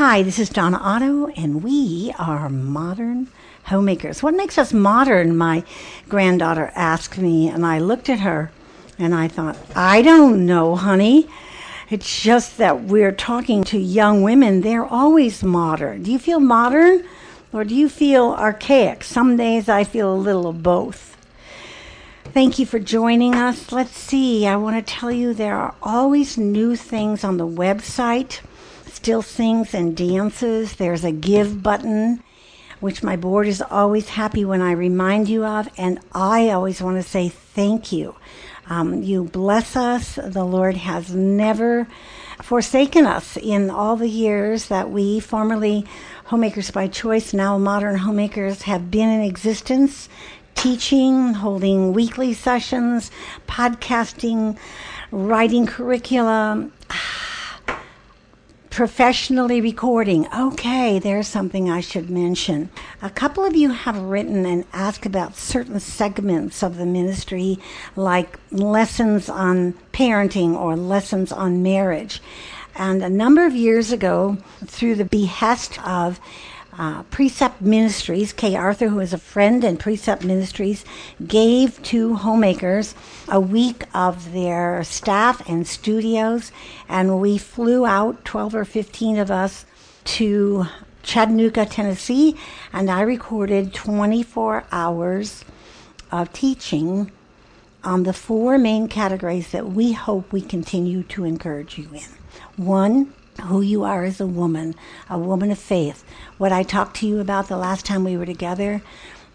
Hi, this is Donna Otto, and we are Modern Homemakers. What makes us modern, my granddaughter asked me, and I looked at her, and I thought, I don't know, honey. It's just that we're talking to young women. They're always modern. Do you feel modern, or do you feel archaic? Some days I feel a little of both. Thank you for joining us. Let's see. I want to tell you there are always new things on the website. Still sings and dances. There's a give button, which my board is always happy when I remind you of. And I always want to say thank you. You bless us. The Lord has never forsaken us in all the years that we, formerly Homemakers by Choice, now Modern Homemakers, have been in existence. Teaching, holding weekly sessions, podcasting, writing curriculum, professionally recording. Okay, there's something I should mention. A couple of you have written and asked about certain segments of the ministry, like lessons on parenting or lessons on marriage. And a number of years ago, through the behest of Precept Ministries, Kay Arthur, who is a friend in Precept Ministries, gave to homemakers a week of their staff and studios, and we flew out, 12 or 15 of us, to Chattanooga, Tennessee, and I recorded 24 hours of teaching on the four main categories that we hope we continue to encourage you in. One, who you are as a woman of faith. What I talked to you about the last time we were together,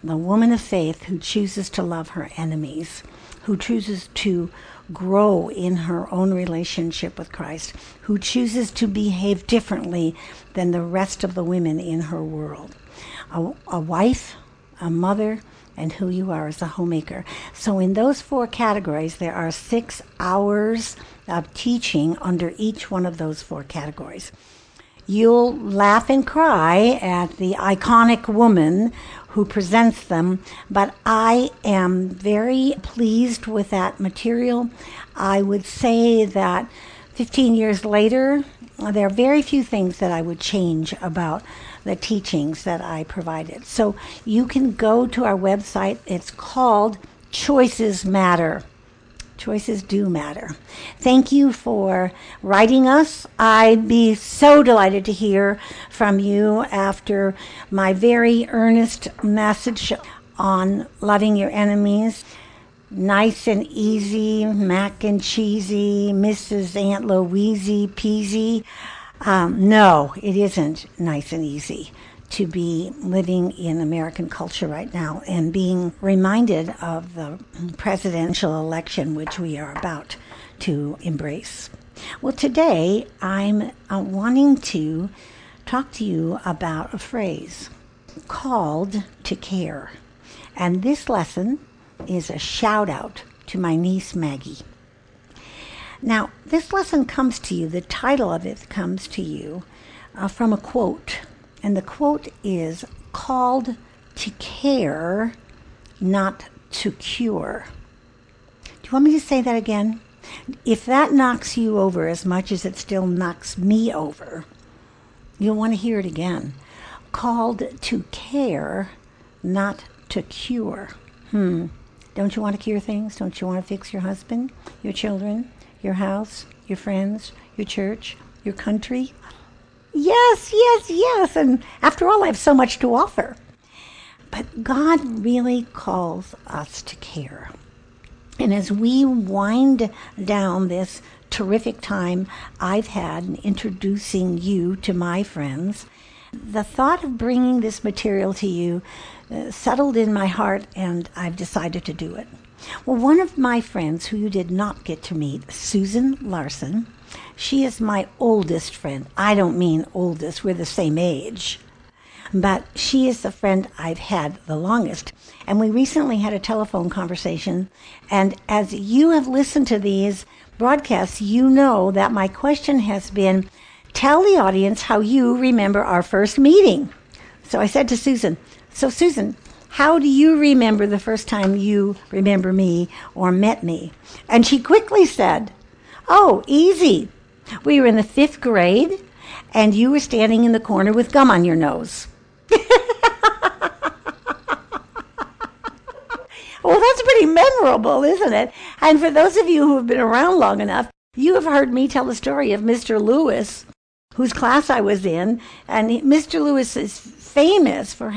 the woman of faith who chooses to love her enemies, who chooses to grow in her own relationship with Christ, who chooses to behave differently than the rest of the women in her world. A wife, a mother, and who you are as a homemaker. So in those four categories, there are 6 hours of teaching under each one of those four categories. You'll laugh and cry at the iconic woman who presents them, but I am very pleased with that material. I would say that 15 years later, there are very few things that I would change about the teachings that I provided. So you can go to our website. It's called Choices Matter. Choices do matter. Thank you for writing us. I'd be so delighted to hear from you after my very earnest message on loving your enemies. Nice and easy, mac and cheesy, Mrs. Aunt Louise peasy. No, it isn't nice and easy to be living in American culture right now and being reminded of the presidential election, which we are about to embrace. Well, today I'm wanting to talk to you about a phrase, called to care. And this lesson is a shout out to my niece, Maggie. Now, this lesson comes to you, the title of it comes to you from a quote. And the quote is, called to care, not to cure. Do you want me to say that again? If that knocks you over as much as it still knocks me over, you'll want to hear it again. Called to care, not to cure. Don't you want to cure things? Don't you want to fix your husband, your children, your house, your friends, your church, your country? Yes, yes, yes. And after all, I have so much to offer. But God really calls us to care. And as we wind down this terrific time I've had in introducing you to my friends, the thought of bringing this material to you settled in my heart, and I've decided to do it. Well, one of my friends who you did not get to meet, Susan Larson, she is my oldest friend. I don't mean oldest, we're the same age. But she is the friend I've had the longest. And we recently had a telephone conversation. And as you have listened to these broadcasts, you know that my question has been, tell the audience how you remember our first meeting. So I said to Susan, so Susan, how do you remember the first time you remember me or met me? And she quickly said, oh, easy. We were in the 5th grade, and you were standing in the corner with gum on your nose. Well, that's pretty memorable, isn't it? And for those of you who have been around long enough, you have heard me tell the story of Mr. Lewis, whose class I was in. And Mr. Lewis is famous for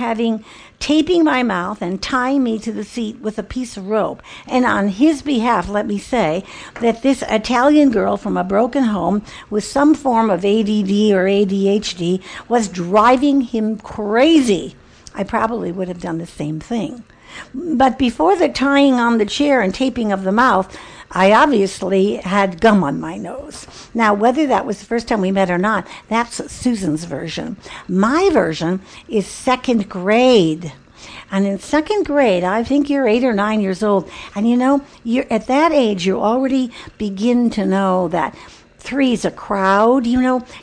taping my mouth and tying me to the seat with a piece of rope. And on his behalf, let me say that this Italian girl from a broken home with some form of ADD or ADHD was driving him crazy. I probably would have done the same thing. But before the tying on the chair and taping of the mouth, I obviously had gum on my nose. Now, whether that was the first time we met or not, that's Susan's version. My version is second grade. And in second grade, I think you're 8 or 9 years old. And you're at that age, you already begin to know that three's a crowd,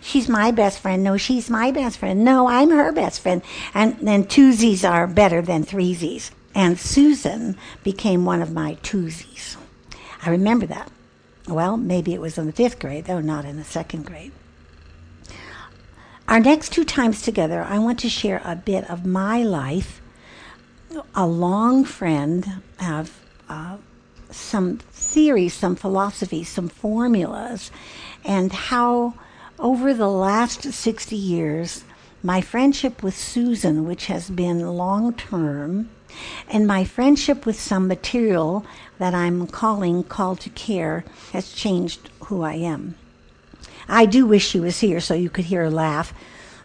she's my best friend, no, she's my best friend, no, I'm her best friend. And then twosies are better than threesies. And Susan became one of my twosies. I remember that. Well, maybe it was in the fifth grade, though not in the second grade. Our next two times together, I want to share a bit of my life. A long friend of some theories, some philosophies, some formulas, and how over the last 60 years, my friendship with Susan, which has been long-term, and my friendship with some material that I'm calling Call to Care has changed who I am. I do wish she was here so you could hear her laugh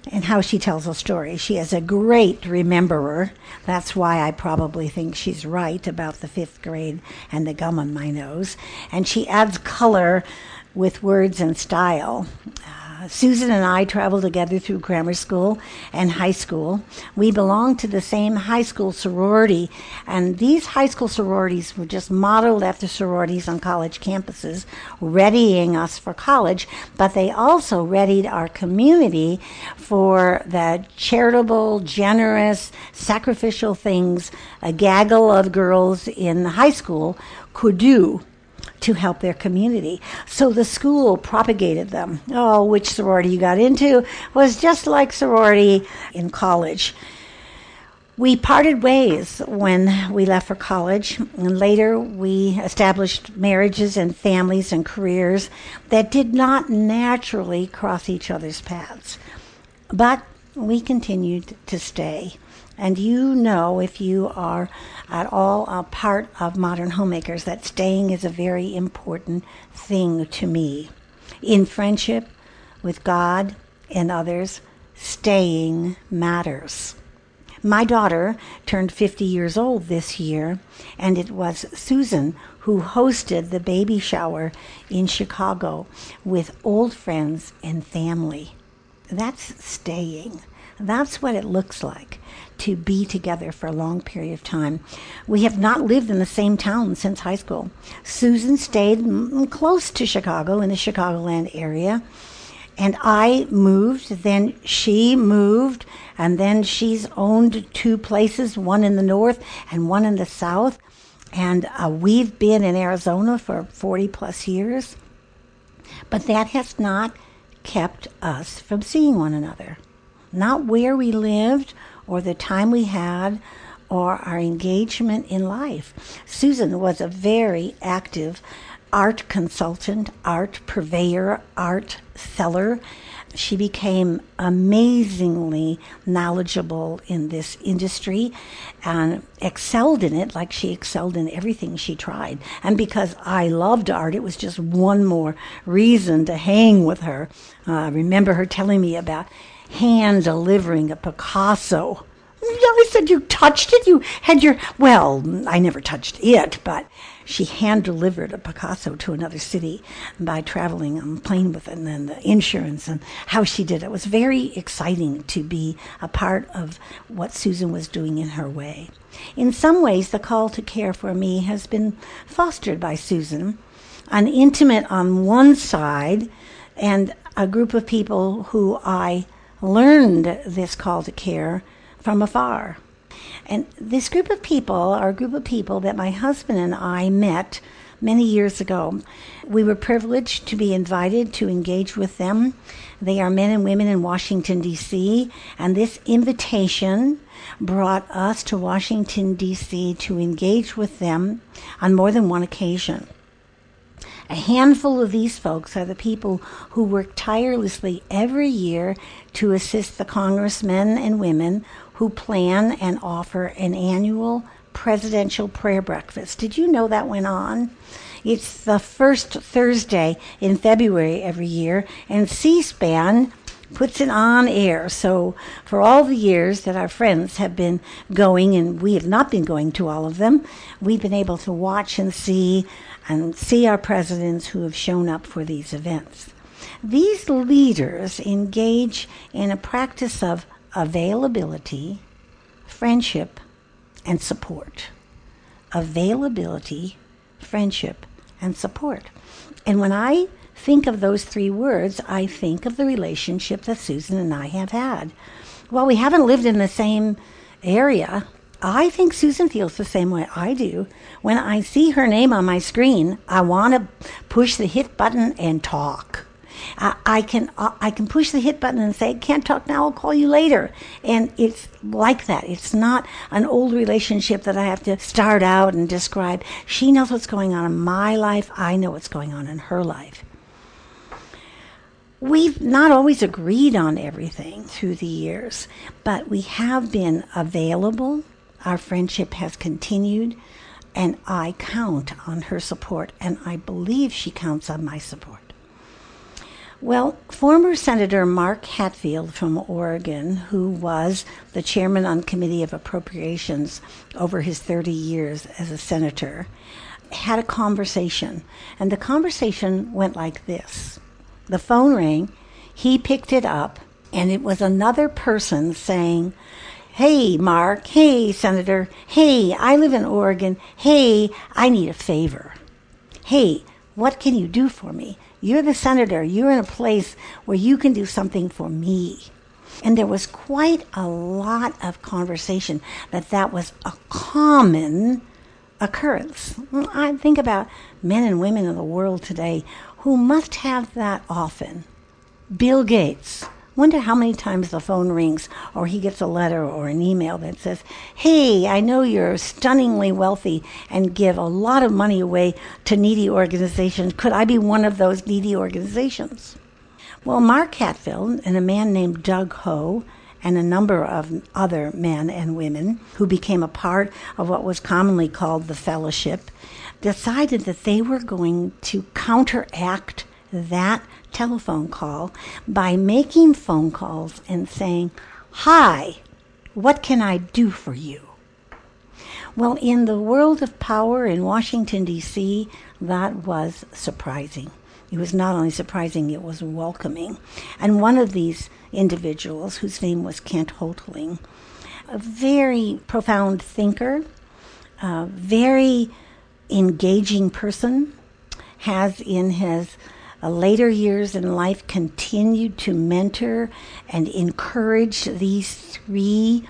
and how she tells a story. She is a great rememberer. That's why I probably think she's right about the fifth grade and the gum on my nose. And she adds color with words and style. Susan and I traveled together through grammar school and high school. We belonged to the same high school sorority, and these high school sororities were just modeled after sororities on college campuses, readying us for college, but they also readied our community for the charitable, generous, sacrificial things a gaggle of girls in high school could do to help their community. So the school propagated them. Oh, which sorority you got into was just like sorority in college. We parted ways when we left for college, and later we established marriages and families and careers that did not naturally cross each other's paths. But we continued to stay. And if you are at all a part of Modern Homemakers, that staying is a very important thing to me. In friendship with God and others, staying matters. My daughter turned 50 years old this year, and it was Susan who hosted the baby shower in Chicago with old friends and family. That's staying. That's what it looks like to be together for a long period of time. We have not lived in the same town since high school. Susan stayed close to Chicago in the Chicagoland area, and I moved, then she moved, and then she's owned two places, one in the north and one in the south, and we've been in Arizona for 40 plus years, but that has not kept us from seeing one another. Not where we lived or the time we had or our engagement in life. Susan was a very active art consultant, art purveyor, art seller. She became amazingly knowledgeable in this industry and excelled in it like she excelled in everything she tried. And because I loved art, it was just one more reason to hang with her. I remember her telling me about hand delivering a Picasso. I said, you touched it? You had your, well, I never touched it, but she hand delivered a Picasso to another city by traveling on the plane with it, and then the insurance and how she did it was very exciting to be a part of what Susan was doing in her way. In some ways, the call to care for me has been fostered by Susan, an intimate on one side and a group of people who I learned this call to care from afar. And this group of people are a group of people that my husband and I met many years ago. We were privileged to be invited to engage with them. They are men and women in Washington, D.C., and this invitation brought us to Washington, D.C. to engage with them on more than one occasion. A handful of these folks are the people who work tirelessly every year to assist the congressmen and women who plan and offer an annual presidential prayer breakfast. Did you know that went on? It's the first Thursday in February every year, and C-SPAN puts it on air. So for all the years that our friends have been going, and we have not been going to all of them, we've been able to watch and see our presidents who have shown up for these events. These leaders engage in a practice of availability, friendship, and support. Availability, friendship, and support. And when I think of those three words, I think of the relationship that Susan and I have had. While we haven't lived in the same area, I think Susan feels the same way I do. When I see her name on my screen, I want to push the hit button and talk. I can push the hit button and say, can't talk now, I'll call you later. And it's like that. It's not an old relationship that I have to start out and describe. She knows what's going on in my life. I know what's going on in her life. We've not always agreed on everything through the years, but we have been available. Our friendship has continued, and I count on her support, and I believe she counts on my support. Well, former Senator Mark Hatfield from Oregon, who was the chairman on Committee of Appropriations over his 30 years as a senator, had a conversation, and the conversation went like this. The phone rang, he picked it up, and it was another person saying, hey, Mark, hey, Senator, hey, I live in Oregon, hey, I need a favor. Hey, what can you do for me? You're the senator, you're in a place where you can do something for me. And there was quite a lot of conversation that was a common occurrence. I think about men and women in the world today who must have that often. Bill Gates. Wonder how many times the phone rings or he gets a letter or an email that says, hey, I know you're stunningly wealthy and give a lot of money away to needy organizations. Could I be one of those needy organizations? Well, Mark Hatfield and a man named Doug Coe and a number of other men and women who became a part of what was commonly called the fellowship, decided that they were going to counteract that telephone call by making phone calls and saying, hi, what can I do for you? Well, in the world of power in Washington, D.C., that was surprising. It was not only surprising, it was welcoming. And one of these individuals, whose name was Kent Holtling, a very profound thinker, a very engaging person, has in his later years in life continued to mentor and encourage these three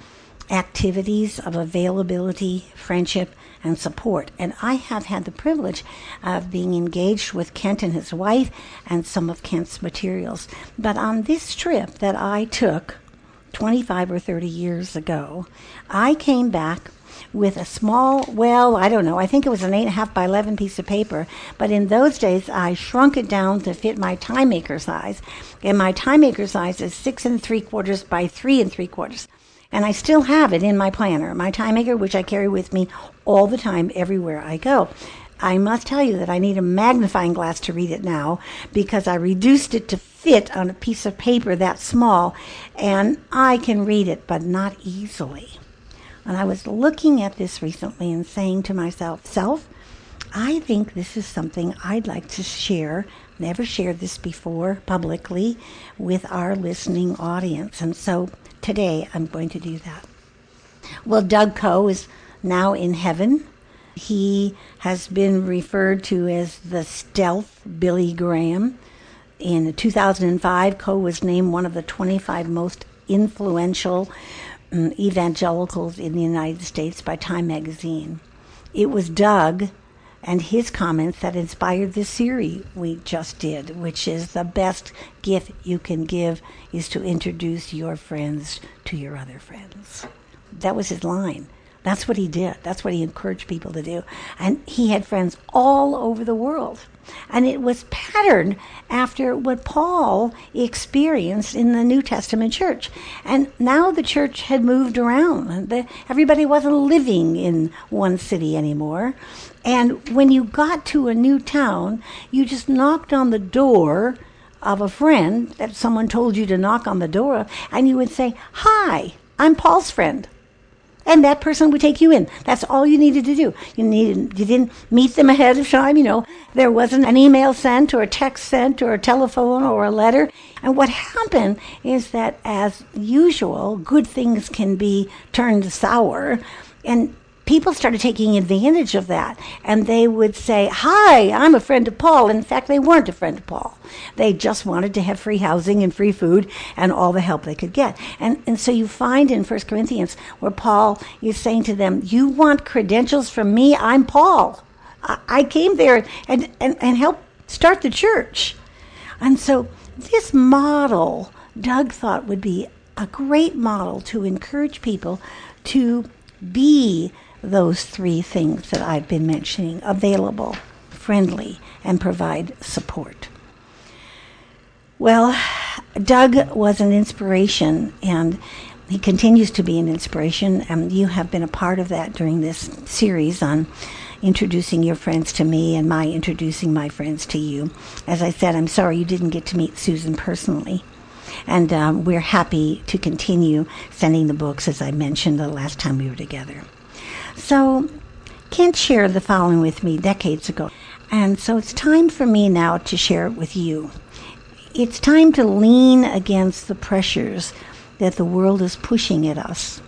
activities of availability, friendship, and support. And I have had the privilege of being engaged with Kent and his wife and some of Kent's materials. But on this trip that I took 25 or 30 years ago, I came back with a small, I think it was an 8.5 by 11 piece of paper, but in those days I shrunk it down to fit my Time/Maker size, and my Time/Maker size is 6 3/4 by 3 3/4, and I still have it in my planner, my Time/Maker, which I carry with me all the time everywhere I go. I must tell you that I need a magnifying glass to read it now, because I reduced it to fit on a piece of paper that small, and I can read it, but not easily. And I was looking at this recently and saying to myself, I think this is something I'd like to share. Never shared this before publicly with our listening audience. And so today I'm going to do that. Well, Doug Coe is now in heaven. He has been referred to as the stealth Billy Graham. In 2005, Coe was named one of the 25 most influential evangelicals in the United States by Time magazine. It was Doug and his comments that inspired this series we just did, which is the best gift you can give is to introduce your friends to your other friends. That was his line. That's what he did. That's what he encouraged people to do. And he had friends all over the world. And it was patterned after what Paul experienced in the New Testament church. And now the church had moved around. Everybody wasn't living in one city anymore. And when you got to a new town, you just knocked on the door of a friend that someone told you to knock on the door of, and you would say, "Hi, I'm Paul's friend." And that person would take you in. That's all you needed to do. You didn't meet them ahead of time, you know. There wasn't an email sent or a text sent or a telephone or a letter. And what happened is that, as usual, good things can be turned sour. And people started taking advantage of that. And they would say, "Hi, I'm a friend of Paul." In fact, they weren't a friend of Paul. They just wanted to have free housing and free food and all the help they could get. And so you find in 1 Corinthians where Paul is saying to them, "You want credentials from me? I'm Paul. I came there and helped start the church." And so this model, Doug thought, would be a great model to encourage people to be those three things that I've been mentioning: available, friendly, and provide support. Well, Doug was an inspiration, and he continues to be an inspiration, and you have been a part of that during this series on introducing your friends to me and my introducing my friends to you. As I said, I'm sorry you didn't get to meet Susan personally. And we're happy to continue sending the books, as I mentioned the last time we were together. So Kent shared the following with me decades ago. And so it's time for me now to share it with you. It's time to lean against the pressures that the world is pushing at us.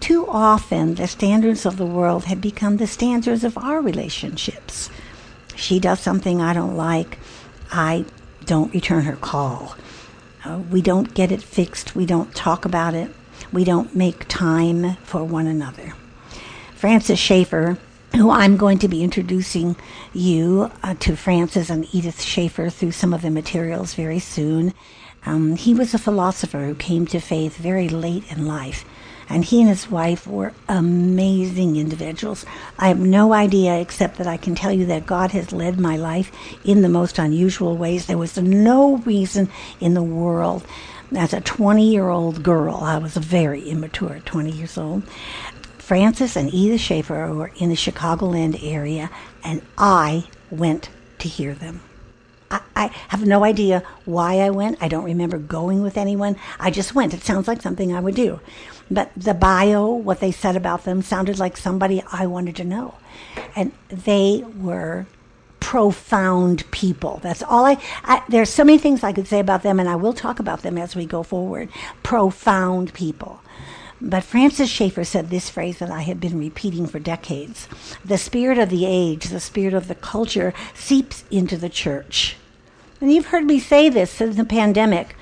Too often, the standards of the world have become the standards of our relationships. She does something I don't like. I don't return her call. We don't get it fixed. We don't talk about it. We don't make time for one another. Francis Schaeffer, who I'm going to be introducing you to Francis and Edith Schaeffer through some of the materials very soon. He was a philosopher who came to faith very late in life. And he and his wife were amazing individuals. I have no idea, except that I can tell you that God has led my life in the most unusual ways. There was no reason in the world. As a 20-year-old girl, I was very immature at 20 years old. Francis and Edith Schaeffer were in the Chicagoland area, and I went to hear them. I have no idea why I went. I don't remember going with anyone. I just went. It sounds like something I would do. But the bio, what they said about them, sounded like somebody I wanted to know. And they were profound people. That's all I there's so many things I could say about them, and I will talk about them as we go forward. Profound people. But Francis Schaeffer said this phrase that I have been repeating for decades: the spirit of the age, the spirit of the culture seeps into the church. And you've heard me say this since the pandemic.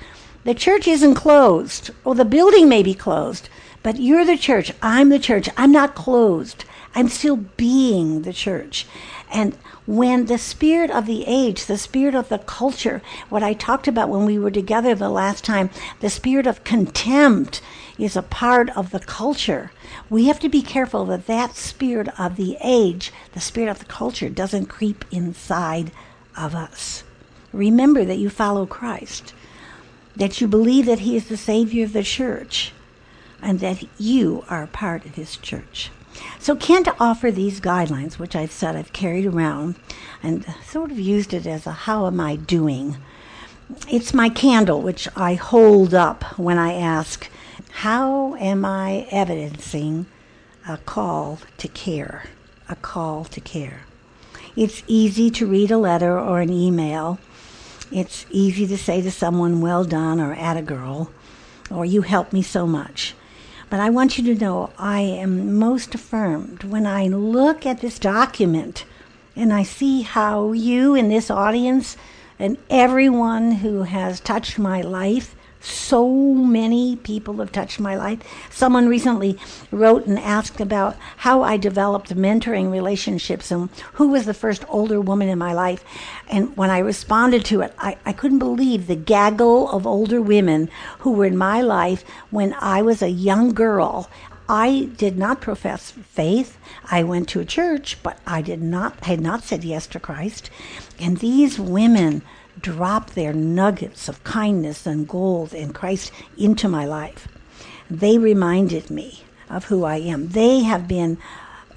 The church isn't closed. Well, the building may be closed, but you're the church. I'm the church. I'm not closed. I'm still being the church. And when the spirit of the age, the spirit of the culture, what I talked about when we were together the last time, the spirit of contempt is a part of the culture. We have to be careful that that spirit of the age, the spirit of the culture, doesn't creep inside of us. Remember that you follow Christ, that you believe that he is the Savior of the church, and that you are part of his church. So Kent offered these guidelines, which I've said I've carried around and sort of used it as a how am I doing. It's my candle, which I hold up when I ask, how am I evidencing a call to care? A call to care. It's easy to read a letter or an email. It's easy to say to someone, "Well done," or "Attagirl," or "You helped me so much." But I want you to know I am most affirmed when I look at this document and I see how you in this audience and everyone who has touched my life So many people have touched my life. Someone recently wrote and asked about how I developed mentoring relationships and who was the first older woman in my life. And when I responded to it, I couldn't believe the gaggle of older women who were in my life when I was a young girl. I did not profess faith. I went to a church, but I had not said yes to Christ. And these women dropped their nuggets of kindness and gold and Christ into my life. They reminded me of who I am. They have been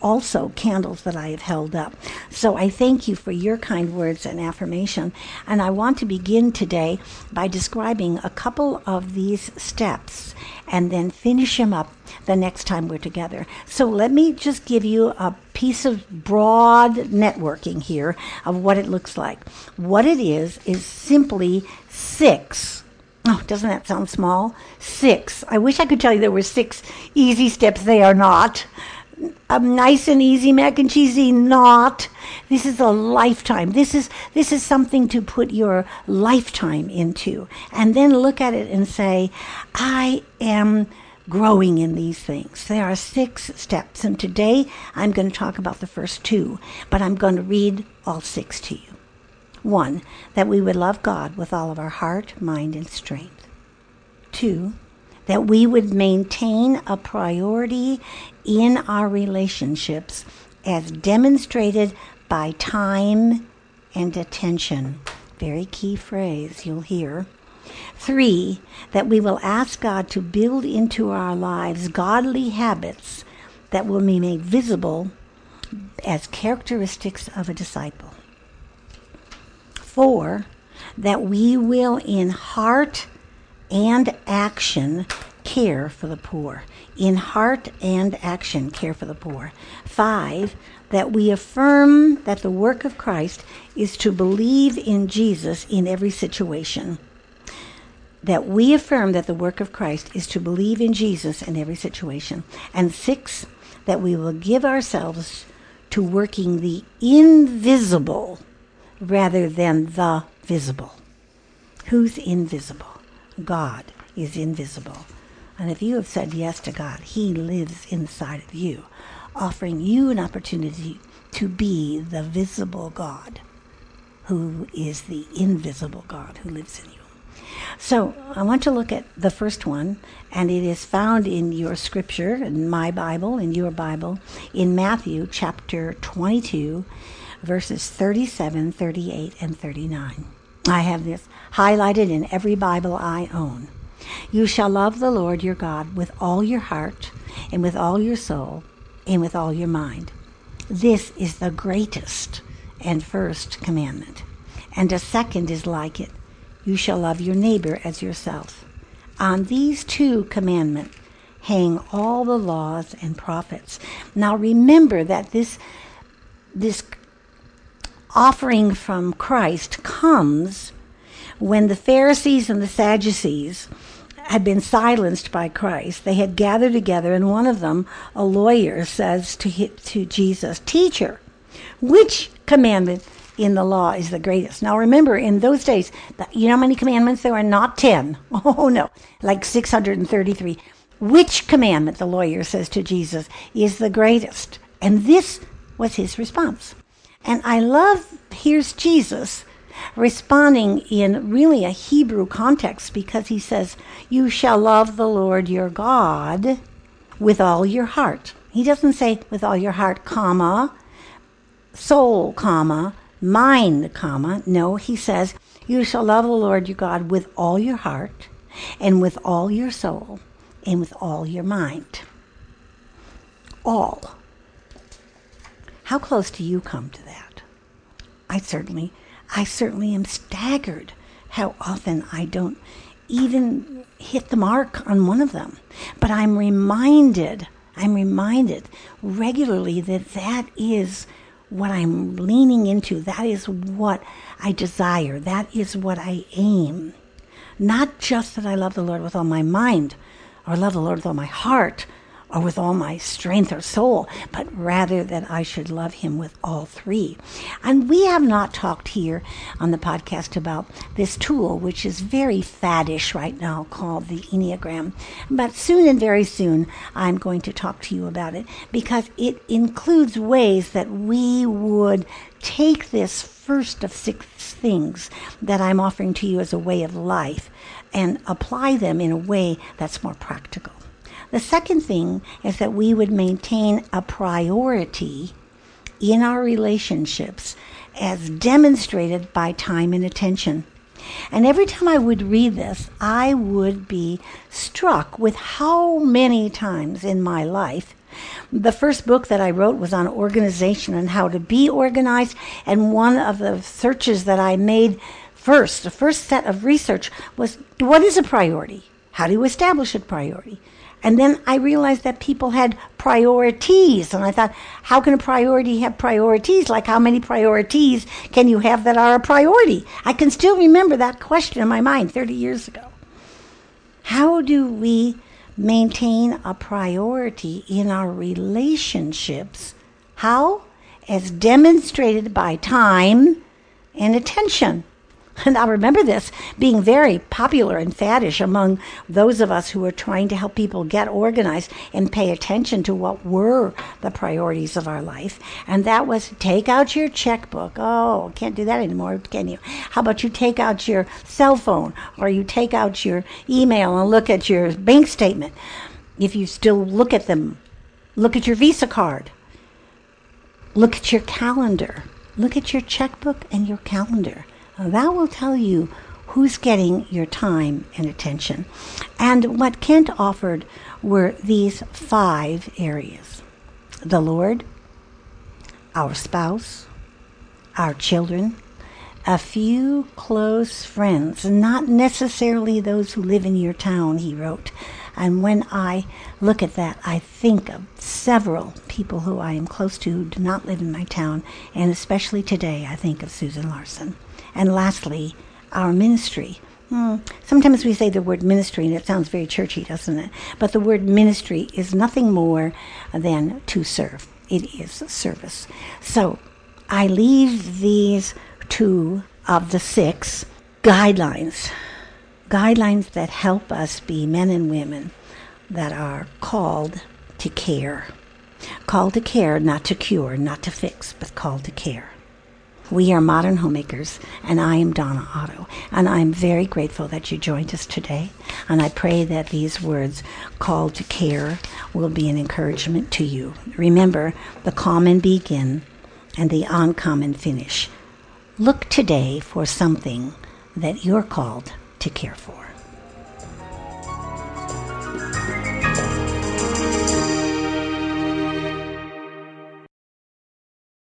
also candles that I have held up. So I thank you for your kind words and affirmation. And I want to begin today by describing a couple of these steps and then finish them up the next time we're together. So let me just give you a piece of broad networking here of what it looks like. What it is simply 6. Oh, doesn't that sound small? 6. I wish I could tell you there were 6 easy steps. They are not. Nice and easy, mac and cheesy, not. This is a lifetime. This is something to put your lifetime into. And then look at it and say, I am growing in these things. There are 6 steps. And today I'm going to talk about the first 2. But I'm going to read all 6 to you. 1, that we would love God with all of our heart, mind, and strength. 2, that we would maintain a priority in our relationships as demonstrated by time and attention. Very key phrase you'll hear. 3, that we will ask God to build into our lives godly habits that will be made visible as characteristics of a disciple. 4, that we will in heart and action care for the poor. In heart and action care for the poor. 5, that we affirm that the work of Christ is to believe in Jesus in every situation. That we affirm that the work of Christ is to believe in Jesus in every situation. And 6, that we will give ourselves to working the invisible rather than the visible. Who's invisible? God is invisible. And if you have said yes to God, He lives inside of you, offering you an opportunity to be the visible God, who is the invisible God who lives in you. So I want to look at the first one, and it is found in your scripture, in my Bible, in your Bible, in Matthew chapter 22, verses 37, 38, and 39. I have this highlighted in every Bible I own. You shall love the Lord your God with all your heart and with all your soul and with all your mind. This is the greatest and first commandment. And a second is like it. You shall love your neighbor as yourself. On these 2 commandments hang all the laws and prophets. Now remember that this offering from Christ comes when the Pharisees and the Sadducees had been silenced by Christ. They had gathered together, and one of them, a lawyer, says to Jesus, "Teacher, which commandment in the law is the greatest?" Now remember, in those days, you know how many commandments there were? Not 10. Oh no, like 633. Which commandment, the lawyer says to Jesus, is the greatest? And this was his response. And I love, here's Jesus responding in really a Hebrew context, because he says, you shall love the Lord your God with all your heart. He doesn't say with all your heart, comma, soul, comma, mind, comma. No, he says, you shall love the Lord your God with all your heart and with all your soul and with all your mind. All. How close do you come to that? I certainly am staggered how often I don't even hit the mark on one of them. But I'm reminded regularly that that is what I'm leaning into. That is what I desire. That is what I aim. Not just that I love the Lord with all my mind, or love the Lord with all my heart, or with all my strength or soul, but rather that I should love him with all three. And we have not talked here on the podcast about this tool, which is very faddish right now, called the Enneagram. But soon and very soon, I'm going to talk to you about it, because it includes ways that we would take this first of 6 things that I'm offering to you as a way of life and apply them in a way that's more practical. The second thing is that we would maintain a priority in our relationships as demonstrated by time and attention. And every time I would read this, I would be struck with how many times in my life. The first book that I wrote was on organization and how to be organized, and one of the searches that I made first, the first set of research, was what is a priority? How do you establish a priority? And then I realized that people had priorities, and I thought, how can a priority have priorities? Like, how many priorities can you have that are a priority? I can still remember that question in my mind 30 years ago. How do we maintain a priority in our relationships? How? As demonstrated by time and attention. And I remember this being very popular and faddish among those of us who were trying to help people get organized and pay attention to what were the priorities of our life. And that was, take out your checkbook. Oh, can't do that anymore, can you? How about you take out your cell phone, or you take out your email and look at your bank statement? If you still look at them, look at your Visa card. Look at your calendar. Look at your checkbook and your calendar. That will tell you who's getting your time and attention. And what Kent offered were these 5 areas: the Lord, our spouse, our children, a few close friends, not necessarily those who live in your town, he wrote. And when I look at that, I think of several people who I am close to who do not live in my town, and especially today I think of Susan Larson. And lastly, our ministry. Sometimes we say the word ministry, and it sounds very churchy, doesn't it? But the word ministry is nothing more than to serve. It is service. So I leave these 2 of the 6 guidelines. Guidelines that help us be men and women that are called to care. Called to care, not to cure, not to fix, but called to care. We are Modern Homemakers, and I am Donna Otto, and I'm very grateful that you joined us today, and I pray that these words, called to care, will be an encouragement to you. Remember, the common begin and the uncommon finish. Look today for something that you're called to care for.